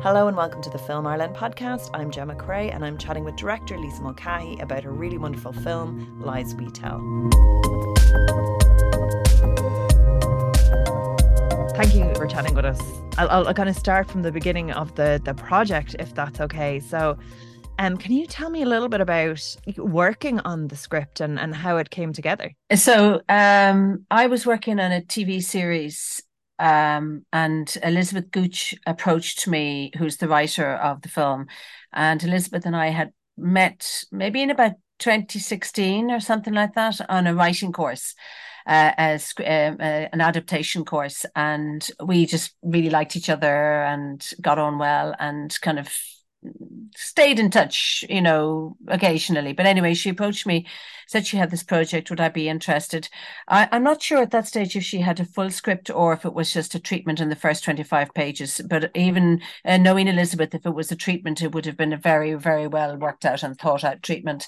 Hello and welcome to the Film Ireland Podcast. I'm Gemma Creagh and I'm chatting with director Lisa Mulcahy about her really wonderful film, Lies We Tell. Thank you for chatting with us. I'll kind of start from the beginning of the project, if that's okay. So can you tell me a little bit about working on the script and how it came together? So I was working on a TV series and Elizabeth Gooch approached me, who's the writer of the film. And Elizabeth and I had met maybe in about 2016 or something like that on a writing course, an adaptation course. And we just really liked each other and got on well and kind of stayed in touch, you know, occasionally. But anyway, she approached me, said she had this project, would I be interested? I'm not sure at that stage if she had a full script or if it was just a treatment in the first 25 pages. But even knowing Elizabeth, if it was a treatment, it would have been a very, very well worked out and thought out treatment.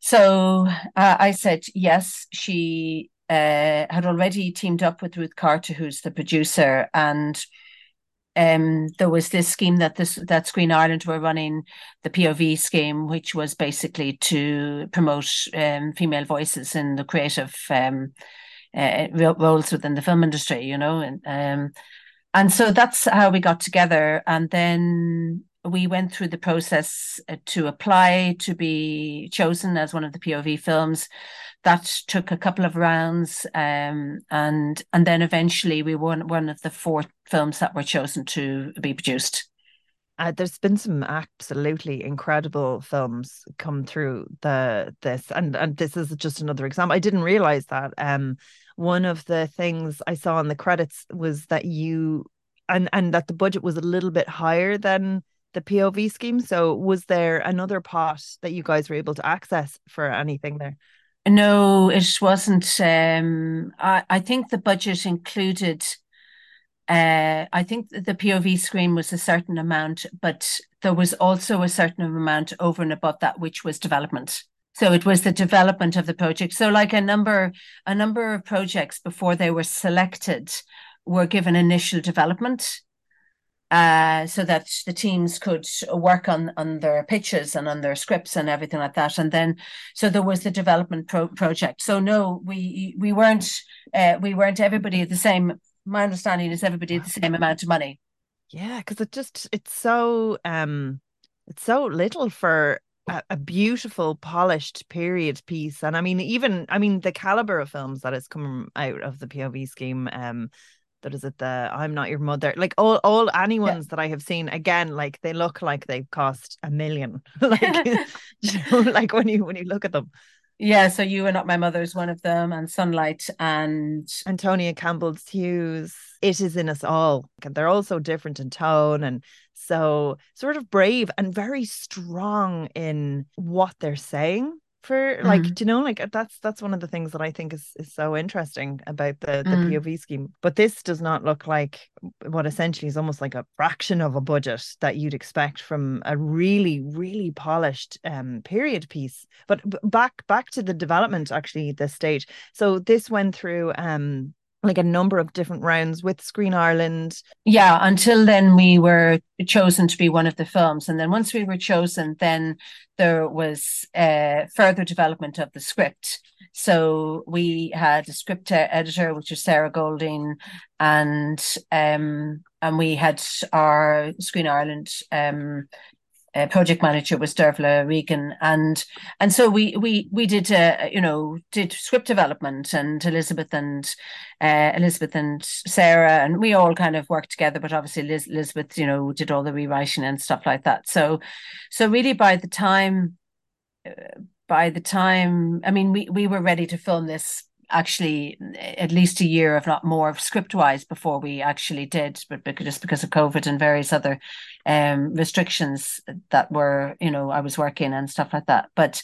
So I said yes. She had already teamed up with Ruth Carter, who's the producer, and there was this scheme that Screen Ireland were running, the POV scheme, which was basically to promote female voices in the creative roles within the film industry, you know, and so that's how we got together. And then we went through the process to apply to be chosen as one of the POV films. That took a couple of rounds, and then eventually we won one of the 4 films that were chosen to be produced. There's been some absolutely incredible films come through this, and this is just another example. I didn't realise that. One of the things I saw in the credits was that you and that the budget was a little bit higher than the POV scheme. So was there another pot that you guys were able to access for anything there? No, it wasn't. I think the budget included, I think the POV screen was a certain amount, but there was also a certain amount over and above that, which was development. So it was the development of the project. So like a number of projects before they were selected were given initial development, so that the teams could work on their pitches and on their scripts and everything like that. And then, so there was the development project. So no, we weren't everybody the same. My understanding is everybody the same amount of money. Yeah, because it's so little for a beautiful, polished period piece. And I mean the caliber of films that has come out of the POV scheme, that is it, the I'm Not Your Mother, like all anyone's that I have seen, again, like they look like they've cost $1 million, like you know, like when you look at them. Yeah, so You Are Not My Mother is one of them, and Sunlight, and Antonia Campbell-Hughes, It Is In Us All. And they're all so different in tone and so sort of brave and very strong in what they're saying. For like, mm-hmm. You know, like that's one of the things that I think is so interesting about the POV scheme. But this does not look like what essentially is almost like a fraction of a budget that you'd expect from a really, really polished period piece. But back to the development, actually, this stage. So this went through like a number of different rounds with Screen Ireland. Yeah, until then we were chosen to be one of the films. And then once we were chosen, then there was further development of the script. So we had a script editor, which was Sarah Golding, and we had our Screen Ireland project manager was Dervla Regan, and so we did did script development, and Elizabeth and Sarah, and we all kind of worked together. But obviously Elizabeth, you know, did all the rewriting and stuff like that. So really by the time I mean we were ready to film this, actually at least a year, if not more, script wise before we actually did, but because of COVID and various other restrictions that were, you know, I was working and stuff like that. But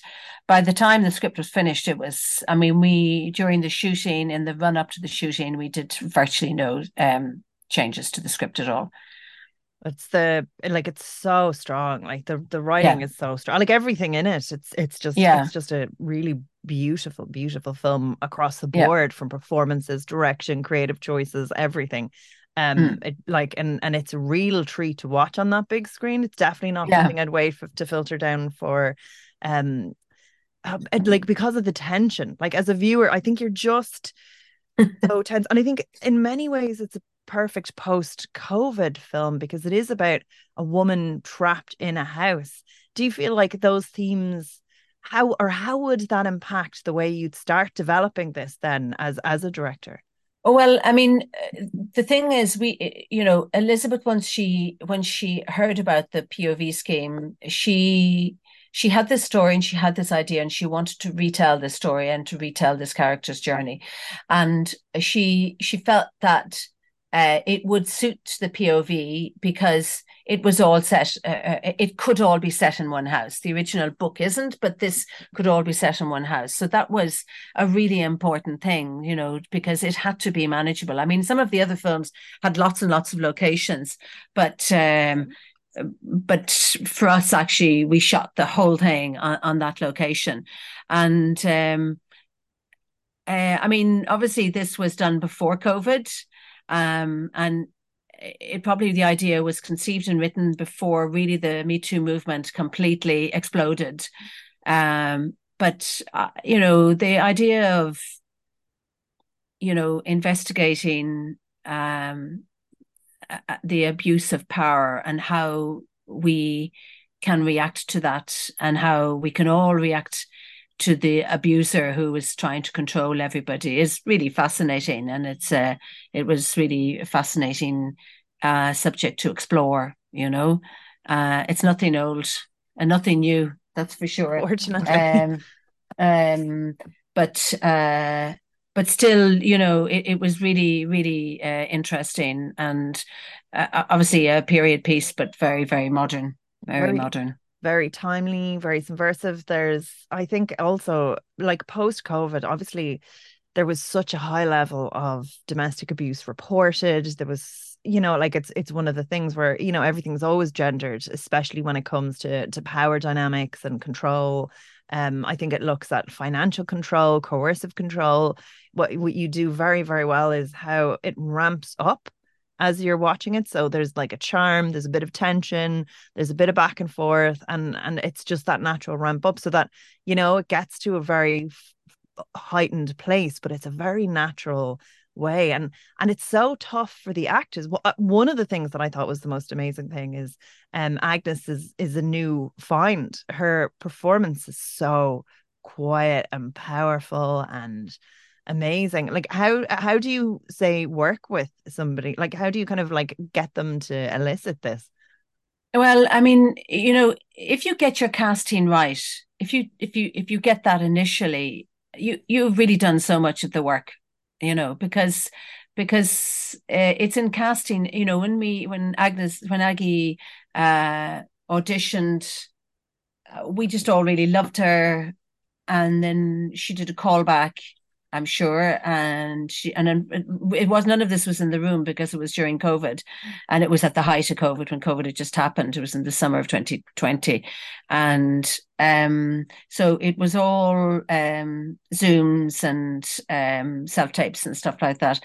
by the time the script was finished, it was, I mean, we, during the shooting, in the run up to the shooting, we did virtually no changes to the script at all. It's so strong, like the writing is so strong, like everything in it, it's just a really beautiful film across the board, from performances, direction, creative choices, everything. And it's a real treat to watch on that big screen. It's definitely not something I'd wait for, to filter down for, like, because of the tension. Like, as a viewer, I think you're just so tense. And I think in many ways it's a perfect post-COVID film because it is about a woman trapped in a house. Do you feel like those themes, how would that impact the way you'd start developing this then as a director? Well, I mean, the thing is, Elizabeth, when she heard about the POV scheme, she had this story and she had this idea and she wanted to retell this story and to retell this character's journey. And she felt that it would suit the POV because it was all set. It could all be set in one house. The original book isn't, but this could all be set in one house. So that was a really important thing, you know, because it had to be manageable. I mean, some of the other films had lots and lots of locations, but for us, actually, we shot the whole thing on that location. And I mean, obviously, this was done before COVID. And it probably, the idea was conceived and written before really the Me Too movement completely exploded. But the idea of, investigating the abuse of power and how we can react to that and how we can all react to the abuser who was trying to control everybody is really fascinating. And it was really a fascinating subject to explore, it's nothing old and nothing new. That's for sure. Fortunately. But still, it was really, really interesting and obviously a period piece, but very, very modern, very modern. Very timely, very subversive. There's, I think, also like post-COVID, obviously there was such a high level of domestic abuse reported. There was, it's one of the things where, everything's always gendered, especially when it comes to power dynamics and control. I think it looks at financial control, coercive control. What you do very, very well is how it ramps up as you're watching it. So there's like a charm, there's a bit of tension, there's a bit of back and forth, and it's just that natural ramp up so that, it gets to a very heightened place, but it's a very natural way. And it's so tough for the actors. One of the things that I thought was the most amazing thing is Agnes is a new find. Her performance is so quiet and powerful and amazing. Like, how do you say work with somebody? Like, how do you kind of like get them to elicit this? Well, I mean, if you get your casting right, if you get that initially, you've really done so much of the work, because it's in casting. When Aggie auditioned, we just all really loved her, and then she did a callback, I'm sure, it was, none of this was in the room because it was during COVID, and it was at the height of COVID when COVID had just happened. It was in the summer of 2020, and so it was all Zooms and self tapes and stuff like that.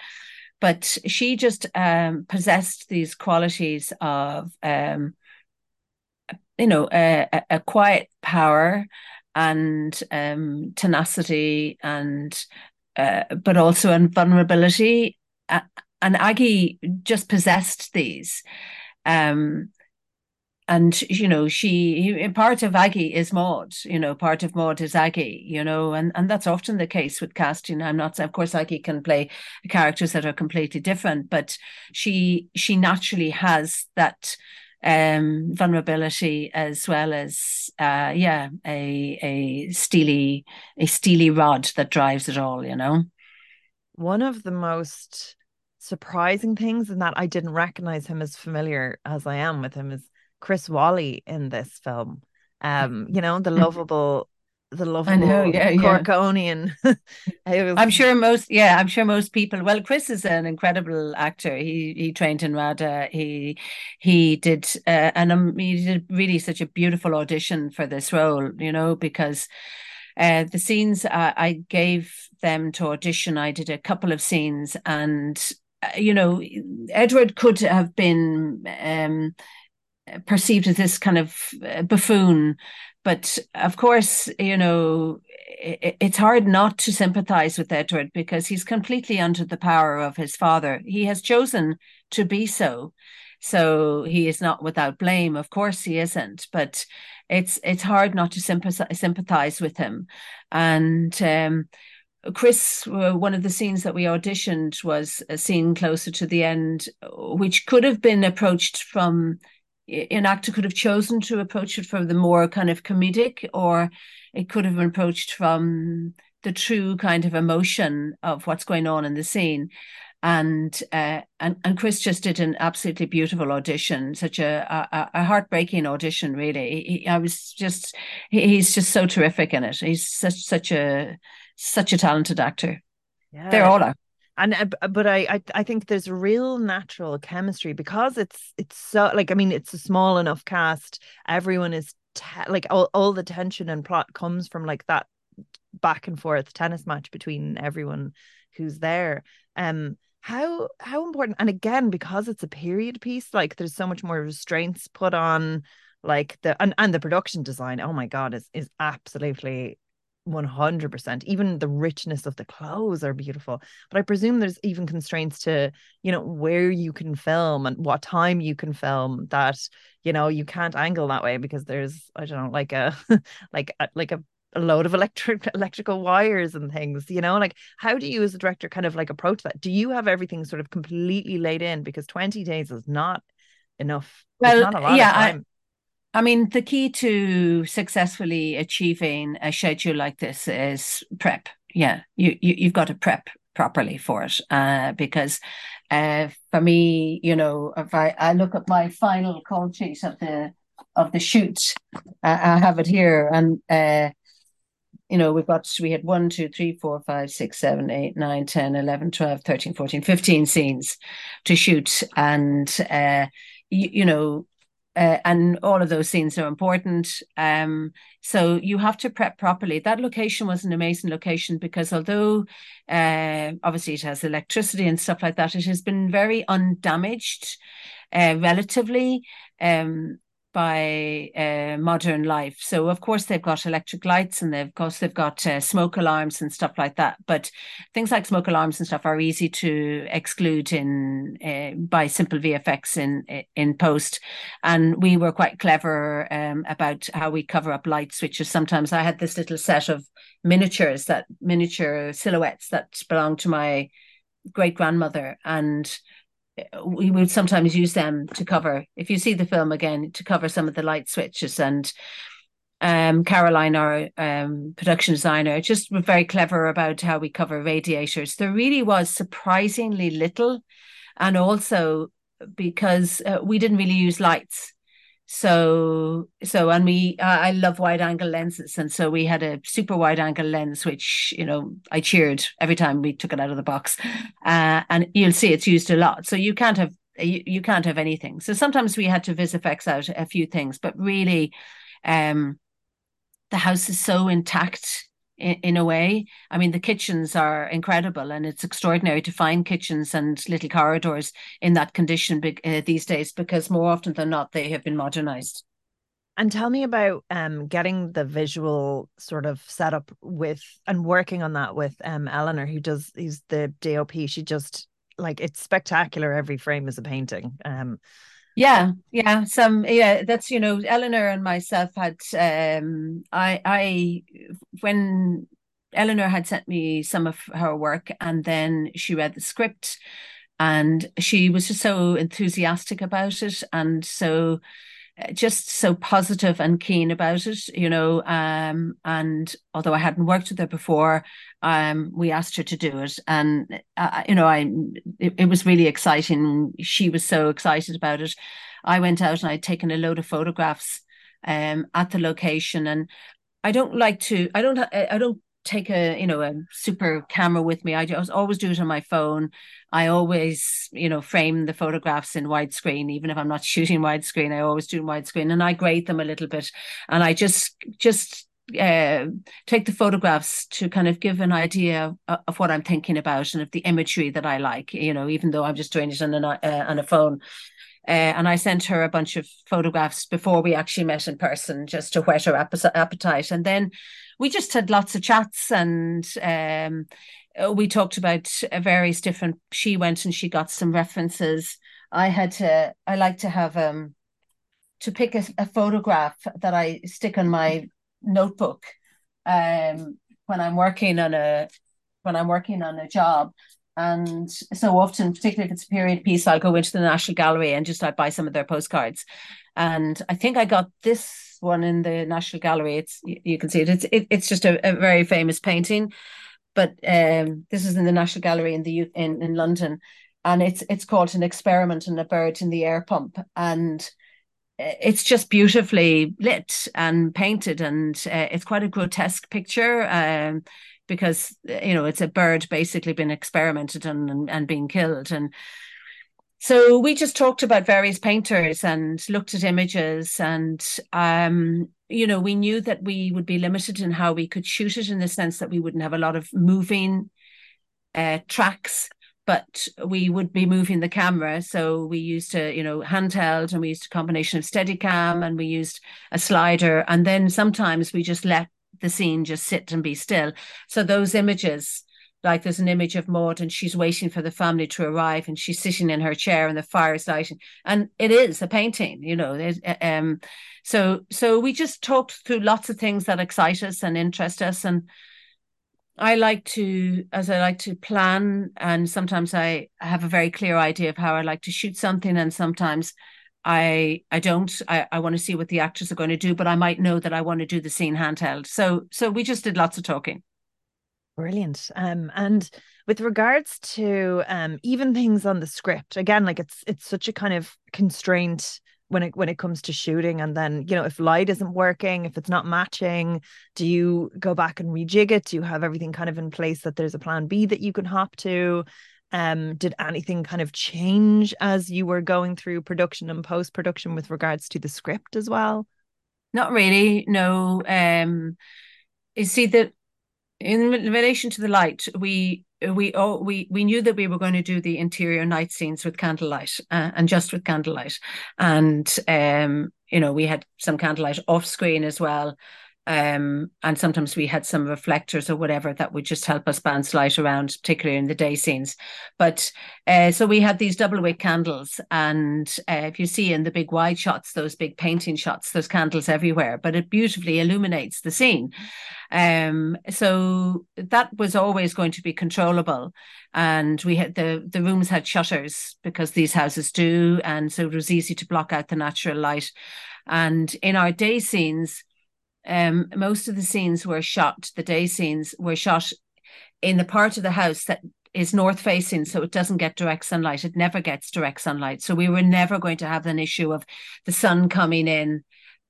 But she just possessed these qualities of a quiet power and tenacity and. But also in vulnerability, and Aggie just possessed these, and she, part of Aggie is Maud, part of Maud is Aggie, and that's often the case with casting. I'm not, of course, Aggie can play characters that are completely different, but she naturally has that vulnerability as well as a steely rod that drives it all. One of the most surprising things, and that I didn't recognize him as familiar as I am with him, is Chris Walley in this film. The lovable Corkonian. I'm sure most people. Well, Chris is an incredible actor. He trained in RADA. He did really such a beautiful audition for this role. Because the scenes I gave them to audition, I did a couple of scenes, and you know, Edward could have been perceived as this kind of buffoon. But of course, you know, it's hard not to sympathize with Edward because he's completely under the power of his father. He has chosen to be so. So he is not without blame. Of course he isn't, but it's hard not to sympathize with him. And Chris, one of the scenes that we auditioned was a scene closer to the end, which could have been approached from, an actor could have chosen to approach it from the more kind of comedic, or it could have been approached from the true kind of emotion of what's going on in the scene. And Chris just did an absolutely beautiful audition, such a heartbreaking audition, really. He's just so terrific in it. He's such a talented actor. Yeah. They're all out. And but I think there's real natural chemistry because it's so, like, I mean, it's a small enough cast. Everyone is all the tension and plot comes from like that back and forth tennis match between everyone who's there. How important, and again, because it's a period piece, like there's so much more restraints put on, like the production design, oh my God, is absolutely 100%. Even the richness of the clothes are beautiful, but I presume there's even constraints to, you know, where you can film and what time you can film, that, you know, you can't angle that way because there's, I don't know, like a like a load of electrical wires and things, you know, like how do you as a director kind of like approach that? Do you have everything sort of completely laid in? Because 20 days is not enough. Well, not a lot of time. I mean, the key to successfully achieving a schedule like this is prep. Yeah, you've got to prep properly for it, because for me, you know, if I look at my final call sheet of the shoot, I have it here, and you know, we had 1, 2, 3, 4, 5, 6, 7, 8, 9, 10, 11, 12, 13, 14, 15 scenes to shoot, and and all of those scenes are important. So you have to prep properly. That location was an amazing location because although obviously it has electricity and stuff like that, it has been very undamaged relatively by modern life. So of course they've got electric lights and they've got smoke alarms and stuff like that. But things like smoke alarms and stuff are easy to exclude in by simple VFX in post. And we were quite clever about how we cover up light switches. Sometimes I had this little set of miniature silhouettes that belonged to my great grandmother, and we would sometimes use them to cover, if you see the film again, to cover some of the light switches. And Caroline, our production designer, just were very clever about how we cover radiators. There really was surprisingly little. And also because we didn't really use lights. So I love wide angle lenses. And so we had a super wide angle lens, which, you know, I cheered every time we took it out of the box, and you'll see it's used a lot. So you can't have anything. So sometimes we had to VisFX out a few things, but really the house is so intact in a way. I mean, the kitchens are incredible, and it's extraordinary to find kitchens and little corridors in that condition these days, because more often than not, they have been modernized. And tell me about getting the visual sort of set up with and working on that with Eleanor, who's the DOP. She just, like, it's spectacular. Every frame is a painting. That's, you know, Eleanor and myself had, when Eleanor had sent me some of her work, and then she read the script, and she was just so enthusiastic about it, and so, just so positive and keen about it, you know, and although I hadn't worked with her before, we asked her to do it, and it was really exciting. She was so excited about it. I went out and I'd taken a load of photographs at the location, and I don't take a super camera with me. I just always do it on my phone. I always, you know, frame the photographs in widescreen, even if I'm not shooting widescreen. I always do widescreen, and I grade them a little bit. And I just take the photographs to kind of give an idea of what I'm thinking about and of the imagery that I like, you know, even though I'm just doing it on a phone. And I sent her a bunch of photographs before we actually met in person, just to whet her appetite. And then we just had lots of chats, and we talked about various different. She went and she got some references. I like to have to pick a photograph that I stick on my notebook when I'm working on a job. And so often, particularly if it's a period piece, I'll go into the National Gallery and just buy some of their postcards. And I think I got this one in the National Gallery. You can see it. It's just a very famous painting, but this is in the National Gallery in London, and it's called An Experiment in a Bird in the Air Pump, and it's just beautifully lit and painted, and it's quite a grotesque picture. Because, you know, it's a bird basically been experimented on and being killed. And so we just talked about various painters and looked at images. And, you know, we knew that we would be limited in how we could shoot it, in the sense that we wouldn't have a lot of moving tracks, but we would be moving the camera. So we used a, you know, handheld, and we used a combination of Steadicam, and we used a slider. And then sometimes we just let the scene just sit and be still. So those images, like there's an image of Maud, and she's waiting for the family to arrive, and she's sitting in her chair and the fire is lighting, and it is a painting, you know. So we just talked through lots of things that excite us and interest us. And I like to plan, and sometimes I have a very clear idea of how I like to shoot something, and sometimes I don't. I want to see what the actors are going to do, but I might know that I want to do the scene handheld. So we just did lots of talking. Brilliant. And with regards to even things on the script, again, like it's such a kind of constraint when it comes to shooting. And then, you know, if light isn't working, if it's not matching, do you go back and rejig it? Do you have everything kind of in place that there's a plan B that you can hop to? Did anything kind of change as you were going through production and post-production with regards to the script as well? Not really, no. You see, that in relation to the light, we knew that we were going to do the interior night scenes with candlelight and just with candlelight. And, you know, we had some candlelight off screen as well. And sometimes we had some reflectors or whatever that would just help us bounce light around, particularly in the day scenes. But so we had these double wick candles, and if you see in the big wide shots, those big painting shots, there's candles everywhere, but it beautifully illuminates the scene. So that was always going to be controllable. And we had the rooms had shutters, because these houses do, and so it was easy to block out the natural light. And in our day scenes, most of the scenes were shot, the day scenes were shot in the part of the house that is north facing, so it doesn't get direct sunlight. It never gets direct sunlight. So we were never going to have an issue of the sun coming in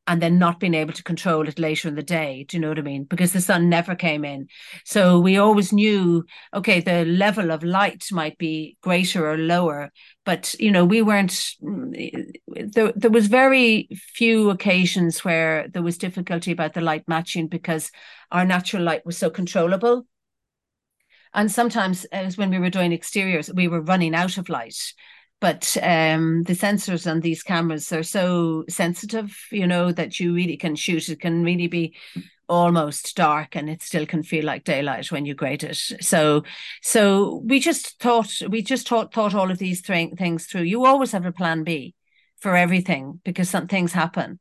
and then not being able to control it later in the day. Do you know what I mean? Because the sun never came in. So we always knew, okay, the level of light might be greater or lower, but, you know, we weren't, there was very few occasions where there was difficulty about the light matching, because our natural light was so controllable. And sometimes, as when we were doing exteriors, we were running out of light. But the sensors on these cameras are so sensitive, you know, that you really can shoot. It can really be almost dark, and it still can feel like daylight when you grade it. So we just thought all of these things through. You always have a plan B for everything, because some things happen.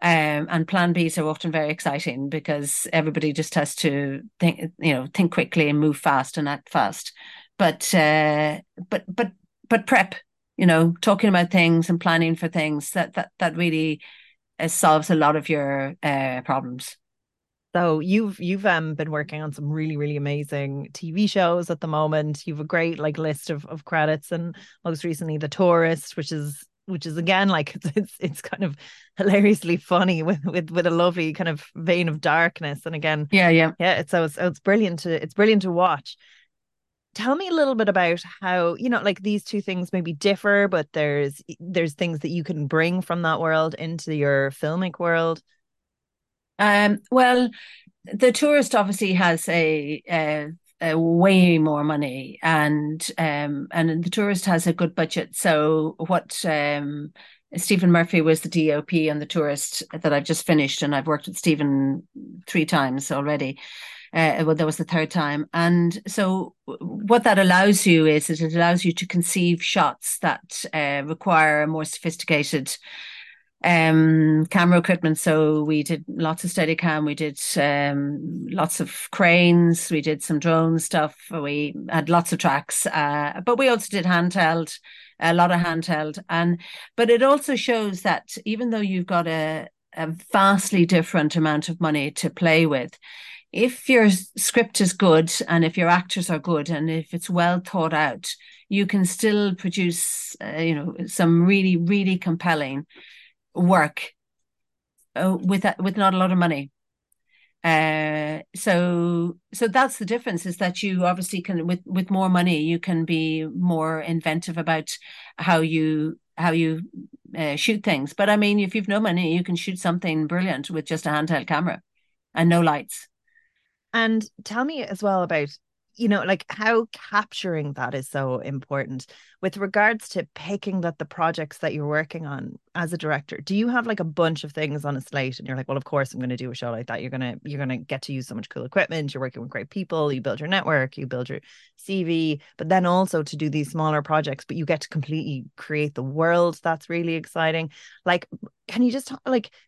And plan Bs are often very exciting, because everybody just has to think quickly and move fast and act fast. But prep, you know, talking about things and planning for things, that really solves a lot of your problems. So you've been working on some really, really amazing TV shows at the moment. You've a great list of credits, and most recently The Tourist, which is again, like, it's kind of hilariously funny with a lovely kind of vein of darkness. And again, yeah. It's brilliant to watch. Tell me a little bit about how, you know, like, these two things maybe differ, but there's things that you can bring from that world into your filmic world. Well, The Tourist obviously has way more money, and The Tourist has a good budget. So what Stephen Murphy was the DOP on The Tourist that I've just finished, and I've worked with Stephen 3 times already. Well, that was the 3rd time. And so what that allows you is it allows you to conceive shots that require a more sophisticated camera equipment. So we did lots of Steadicam, we did lots of cranes, we did some drone stuff, we had lots of tracks, but we also did handheld, a lot of handheld. And but it also shows that even though you've got a vastly different amount of money to play with, if your script is good and if your actors are good and if it's well thought out, you can still produce some really compelling work with not a lot of money. So that's the difference, is that you obviously can, with more money, you can be more inventive about how you shoot things. But I mean, if you've no money, you can shoot something brilliant with just a handheld camera and no lights. And tell me as well about, how capturing that is so important with regards to picking the projects that you're working on as a director. Do you have a bunch of things on a slate and you're like, well, of course I'm going to do a show like that. You're going to get to use so much cool equipment. You're working with great people. You build your network, you build your CV, but then also to do these smaller projects, but you get to completely create the world. That's really exciting. Can you just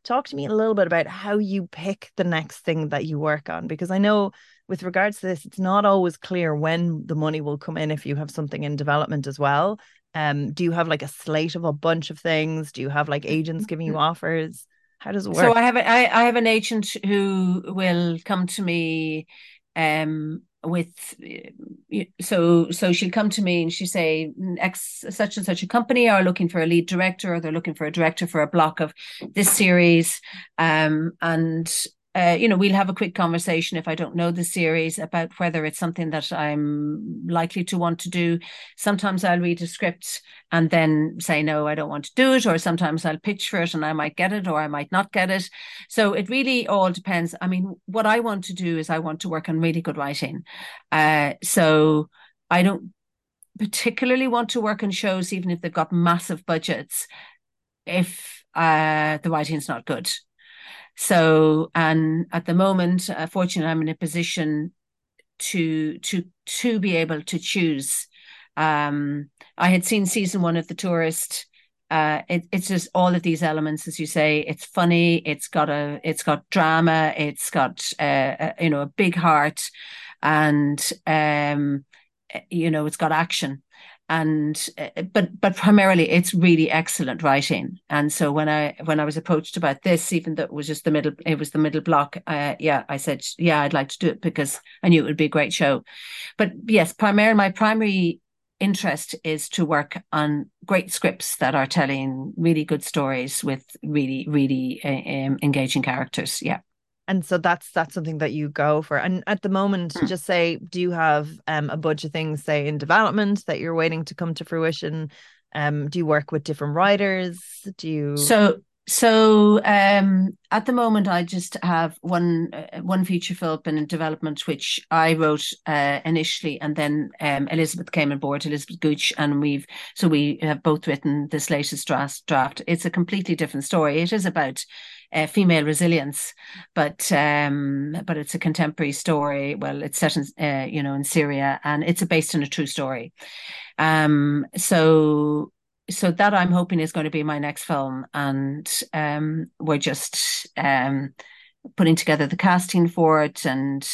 talk to me a little bit about how you pick the next thing that you work on? Because I know with regards to this, it's not always clear when the money will come in if you have something in development as well. Do you have a slate of a bunch of things? Do you have agents giving you offers? How does it work? So I have an agent who will come to me so she'll come to me and she'll say such and such a company are looking for a lead director, or they're looking for a director for a block of this series, we'll have a quick conversation if I don't know the series about whether it's something that I'm likely to want to do. Sometimes I'll read a script and then say, no, I don't want to do it. Or sometimes I'll pitch for it and I might get it or I might not get it. So it really all depends. I mean, what I want to do is I want to work on really good writing. So I don't particularly want to work on shows, even if they've got massive budgets, if the writing's not good. So, and at the moment, fortunately, I'm in a position to be able to choose. I had seen season 1 of The Tourist. It's just all of these elements, as you say. It's funny. It's got drama. It's got a big heart, and it's got action. And but primarily it's really excellent writing. And so when I was approached about this, even though it was just the middle block, I said, yeah, I'd like to do it, because I knew it would be a great show. But yes, my primary interest is to work on great scripts that are telling really good stories with really engaging characters. Yeah. And so that's something that you go for. And at the moment, just say, do you have a bunch of things, say, in development that you're waiting to come to fruition? Do you work with different writers? So at the moment, I just have one feature film in development, which I wrote initially, and then Elizabeth came on board, Elizabeth Gooch, and we have both written this latest draft. It's a completely different story. It is about female resilience, but it's a contemporary story. Well, it's set in Syria, and it's based on a true story. So that I'm hoping is going to be my next film, and we're just putting together the casting for it and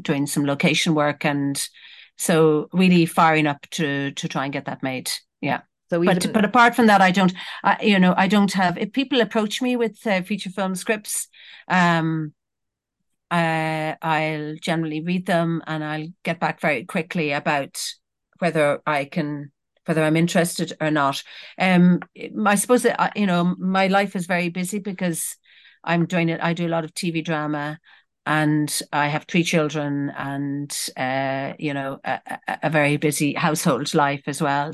doing some location work, and so really firing up to try and get that made. Yeah. So but apart from that, I don't have. If people approach me with feature film scripts, I'll generally read them and I'll get back very quickly about whether I'm interested or not. I suppose that my life is very busy because I'm doing it. I do a lot of TV drama, and I have 3 children, and a very busy household life as well.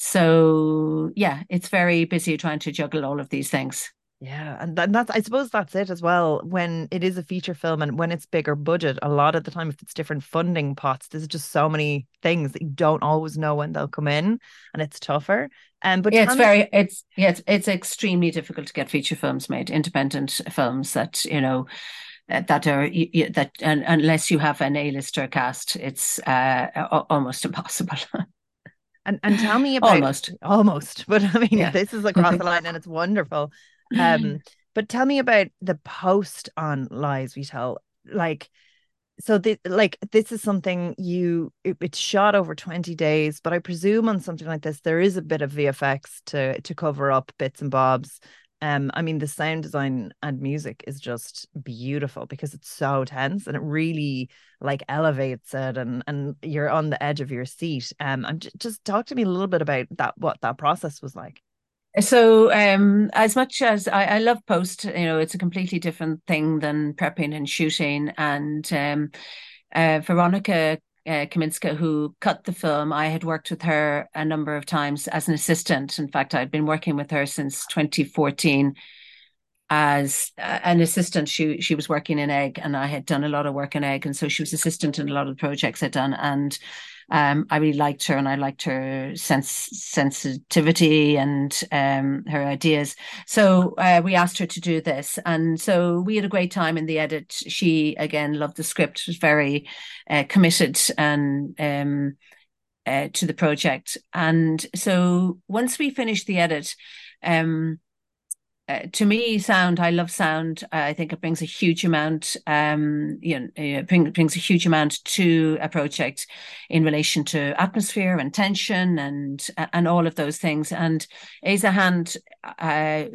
So yeah, it's very busy trying to juggle all of these things. Yeah, and that's, I suppose that's it as well. When it is a feature film and when it's bigger budget, a lot of the time, if it's different funding pots, there's just so many things that you don't always know when they'll come in, and it's tougher. But yeah, it's extremely difficult to get feature films made, independent films that, you know, that are that unless you have an A-lister cast, it's almost impossible. And tell me about almost, but I mean, yeah, this is across the line and it's wonderful. But tell me about the post on Lies We Tell. Like, so this is something it's shot over 20 days, but I presume on something like this, there is a bit of VFX to cover up bits and bobs. I mean, the sound design and music is just beautiful because it's so tense and it really like elevates it and you're on the edge of your seat. I'm just talk to me a little bit about that, what that process was like. So as much as I love post, you know, it's a completely different thing than prepping and shooting. And Veronica Kaminska, who cut the film, I had worked with her a number of times as an assistant. In fact, I'd been working with her since 2014 as an assistant. She was working in Egg and I had done a lot of work in Egg. And so she was assistant in a lot of the projects I'd done. And I really liked her and I liked her sensitivity and her ideas. So we asked her to do this. And so we had a great time in the edit. She, again, loved the script, was very committed and to the project. And so once we finished the edit, to me, sound, I love sound. I think it brings a huge amount, brings a huge amount to a project in relation to atmosphere and tension and all of those things. And Aza Hand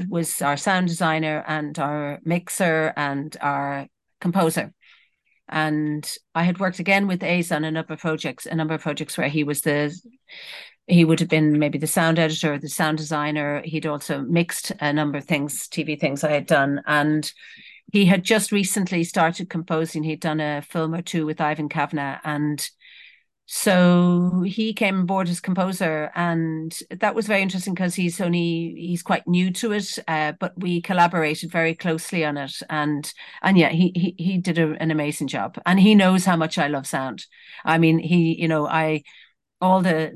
was our sound designer and our mixer and our composer. And I had worked again with Aza on a number of projects where he was he would have been maybe the sound editor, the sound designer. He'd also mixed a number of things, TV things I had done. And he had just recently started composing. He'd done a film or two with Ivan Kavanagh. And so he came on board as composer. And that was very interesting because he's quite new to it, but we collaborated very closely on it. And yeah, he did an amazing job. And he knows how much I love sound. I mean, all the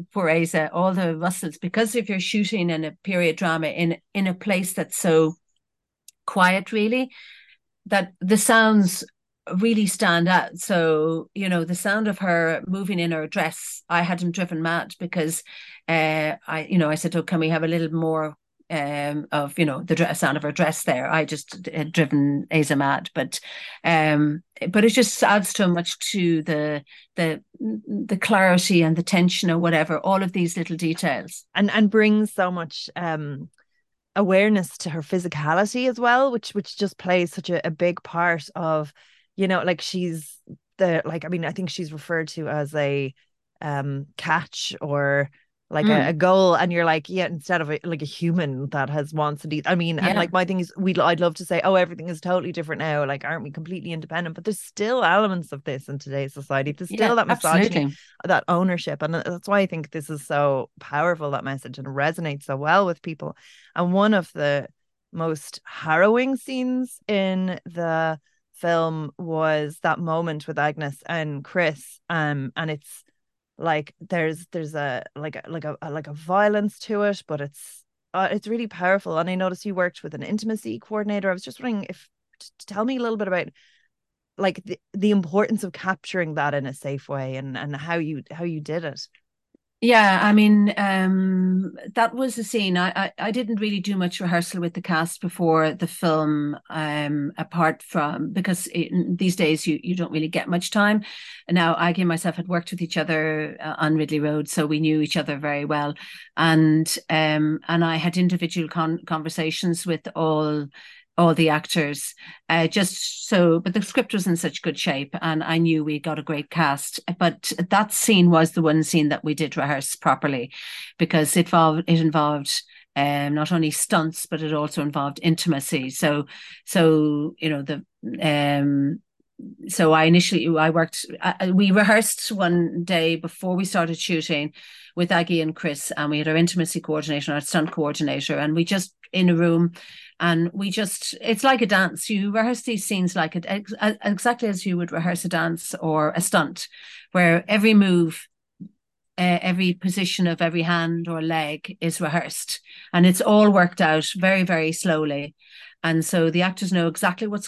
rustles, because if you're shooting in a period drama in a place that's so quiet, really, that the sounds really stand out. So, you know, the sound of her moving in her dress, I had him driven mad because I said, oh, can we have a little more of, you know, the sound of her dress there. I just had driven Aza mad, but it just adds so much to the clarity and the tension or whatever, all of these little details. And brings so much awareness to her physicality as well, which just plays such a big part of, you know, like she's I think she's referred to as a catch or like a goal, and you're like, yeah, instead of a human that has wants to eat. I mean, yeah. And like my thing is, I'd love to say, oh, everything is totally different now. Like, aren't we completely independent? But there's still elements of this in today's society. There's still that misogyny, absolutely. That ownership. And that's why I think this is so powerful, that message, and resonates so well with people. And one of the most harrowing scenes in the film was that moment with Agnes and Chris. And it's like there's a violence to it, but it's really powerful. And I noticed you worked with an intimacy coordinator. I was just wondering if tell me a little bit about like the importance of capturing that in a safe way and how you did it. Yeah, I mean, that was a scene. I didn't really do much rehearsal with the cast before the film, apart from because these days you don't really get much time. And now Aggie and myself had worked with each other on Ridley Road, so we knew each other very well. And I had individual conversations with all the actors, but the script was in such good shape and I knew we got a great cast. But that scene was the one scene that we did rehearse properly because it involved not only stunts, but it also involved intimacy. So, you know, So we rehearsed one day before we started shooting with Aggie and Chris, and we had our intimacy coordinator, our stunt coordinator, and we just in a room, and we just, it's like a dance. You rehearse these scenes like exactly as you would rehearse a dance or a stunt, where every move, every position of every hand or leg is rehearsed, and it's all worked out very, very slowly. And so the actors know exactly what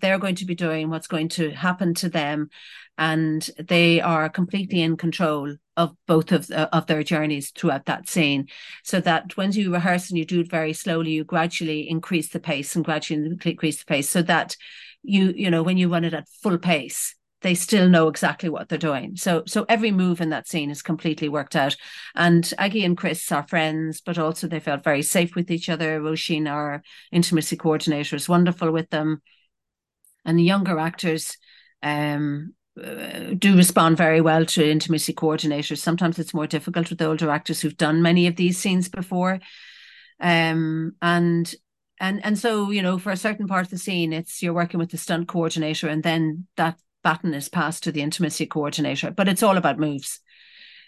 they're going to be doing, what's going to happen to them, and they are completely in control of both of their journeys throughout that scene. So that when you rehearse and you do it very slowly, you gradually increase the pace so that you know when you run it at full pace, they still know exactly what they're doing. So every move in that scene is completely worked out. And Aggie and Chris are friends, but also they felt very safe with each other. Roisin, our intimacy coordinator, is wonderful with them. And the younger actors do respond very well to intimacy coordinators. Sometimes it's more difficult with the older actors who've done many of these scenes before. And so, you know, for a certain part of the scene, you're working with the stunt coordinator, and then that baton is passed to the intimacy coordinator, but it's all about moves.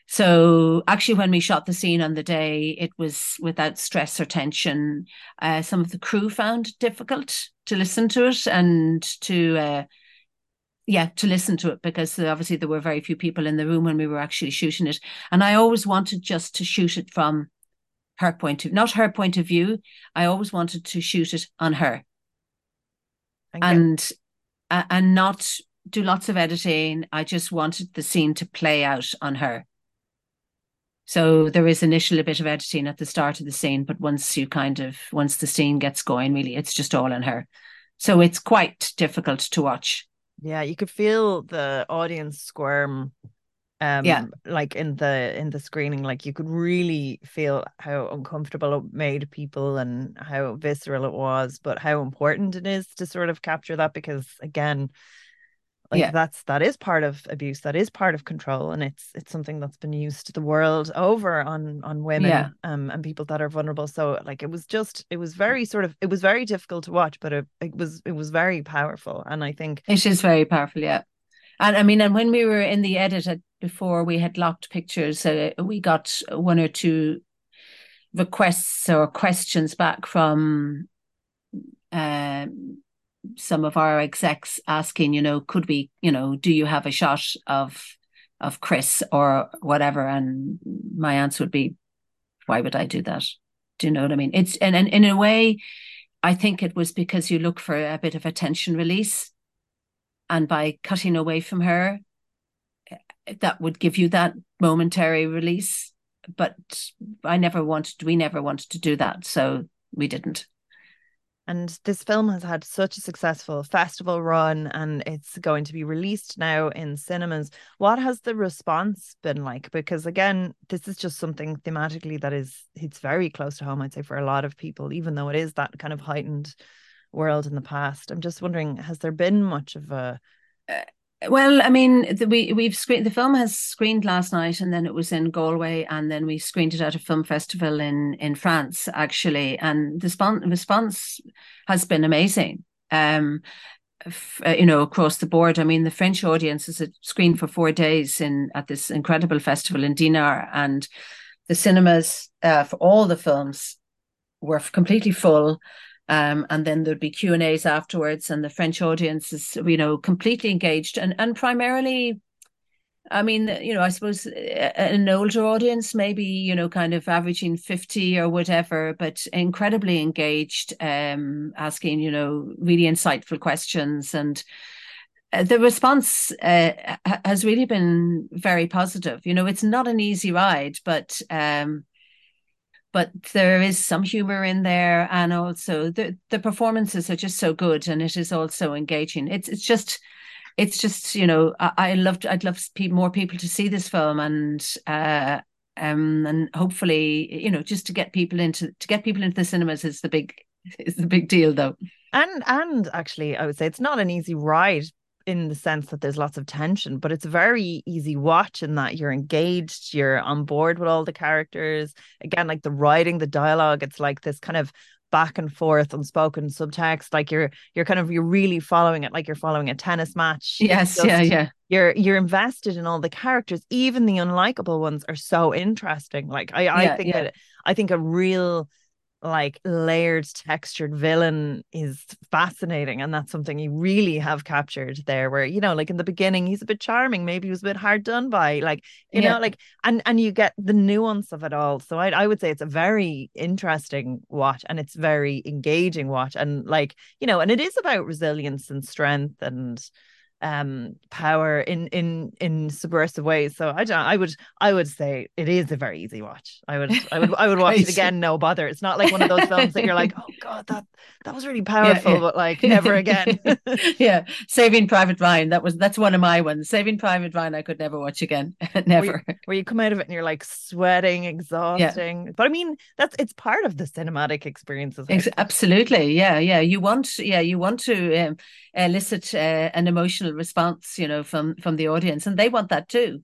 So actually, when we shot the scene on the day, it was without stress or tension. Some of the crew found it difficult to listen to it and to listen to it, because obviously there were very few people in the room when we were actually shooting it. And I always wanted just to shoot it from her point of view, not her point of view. I always wanted to shoot it on her. And not do lots of editing. I just wanted the scene to play out on her. So there is initially a bit of editing at the start of the scene, but once the scene gets going, really, it's just all on her. So it's quite difficult to watch. Yeah, you could feel the audience squirm. Like in the screening, like you could really feel how uncomfortable it made people and how visceral it was, but how important it is to sort of capture that, because again, that is part of abuse, that is part of control, and it's something that's been used the world over on women and people that are vulnerable. So like it was very difficult to watch, but it was very powerful, and I think it is very powerful. Yeah, and I mean, and when we were in the edit before we had locked pictures, we got one or two requests or questions back from some of our execs asking, you know, could we, you know, do you have a shot of Chris or whatever? And my answer would be, why would I do that? Do you know what I mean? It's and in a way, I think it was because you look for a bit of a tension release, and by cutting away from her, that would give you that momentary release. But we never wanted to do that, so we didn't. And this film has had such a successful festival run, and it's going to be released now in cinemas. What has the response been like? Because again, this is just something thematically that it's very close to home, I'd say, for a lot of people, even though it is that kind of heightened world in the past. I'm just wondering, has there been much of a... Well, I mean, we've screened, the film has screened last night, and then it was in Galway, and then we screened it at a film festival in France, actually. And the response has been amazing, you know, across the board. I mean, the French audience has screened for 4 days at this incredible festival in Dinard, and the cinemas for all the films were completely full. And then there'd be Q&As afterwards, and the French audience is, you know, completely engaged and primarily, I mean, you know, I suppose an older audience, maybe, you know, kind of averaging 50 or whatever, but incredibly engaged, asking, you know, really insightful questions. And the response has really been very positive. You know, it's not an easy ride, but there is some humor in there, and also the performances are just so good, and it is also engaging. It's just you know, I'd love more people to see this film, and hopefully, you know, just to get people into the cinemas is the big deal though. And actually, I would say it's not an easy ride, in the sense that there's lots of tension, but it's a very easy watch in that you're engaged, you're on board with all the characters. Again, like the writing, the dialogue, it's like this kind of back and forth unspoken subtext, like you're really following it like you're following a tennis match. Yes, just, yeah. You're invested in all the characters, even the unlikable ones are so interesting. Like I think a real like layered textured villain is fascinating, and that's something you really have captured there, where like in the beginning he's a bit charming, maybe he was a bit hard done by, like and you get the nuance of it all. So I would say it's a very interesting watch, and it's very engaging watch, and and it is about resilience and strength and power in subversive ways. So I would say it is a very easy watch. I would watch it again, no bother. It's not like one of those films that you're like, oh god, that was really powerful, but like never again. Yeah, Saving Private Ryan. That's one of my ones. Saving Private Ryan, I could never watch again. Never. Where you come out of it and you're like sweating, exhausting. Yeah. But I mean, it's part of the cinematic experiences. Absolutely. Yeah. You want to elicit an emotional response from the audience, and they want that too,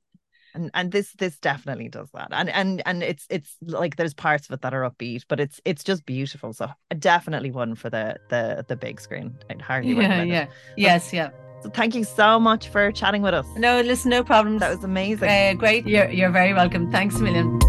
and this definitely does that, and it's like there's parts of it that are upbeat, but it's just beautiful. So definitely one for the big screen. I'd hardly recommend it. So thank you so much for chatting with us. No problem, that was amazing. Great, you're very welcome. Thanks a million.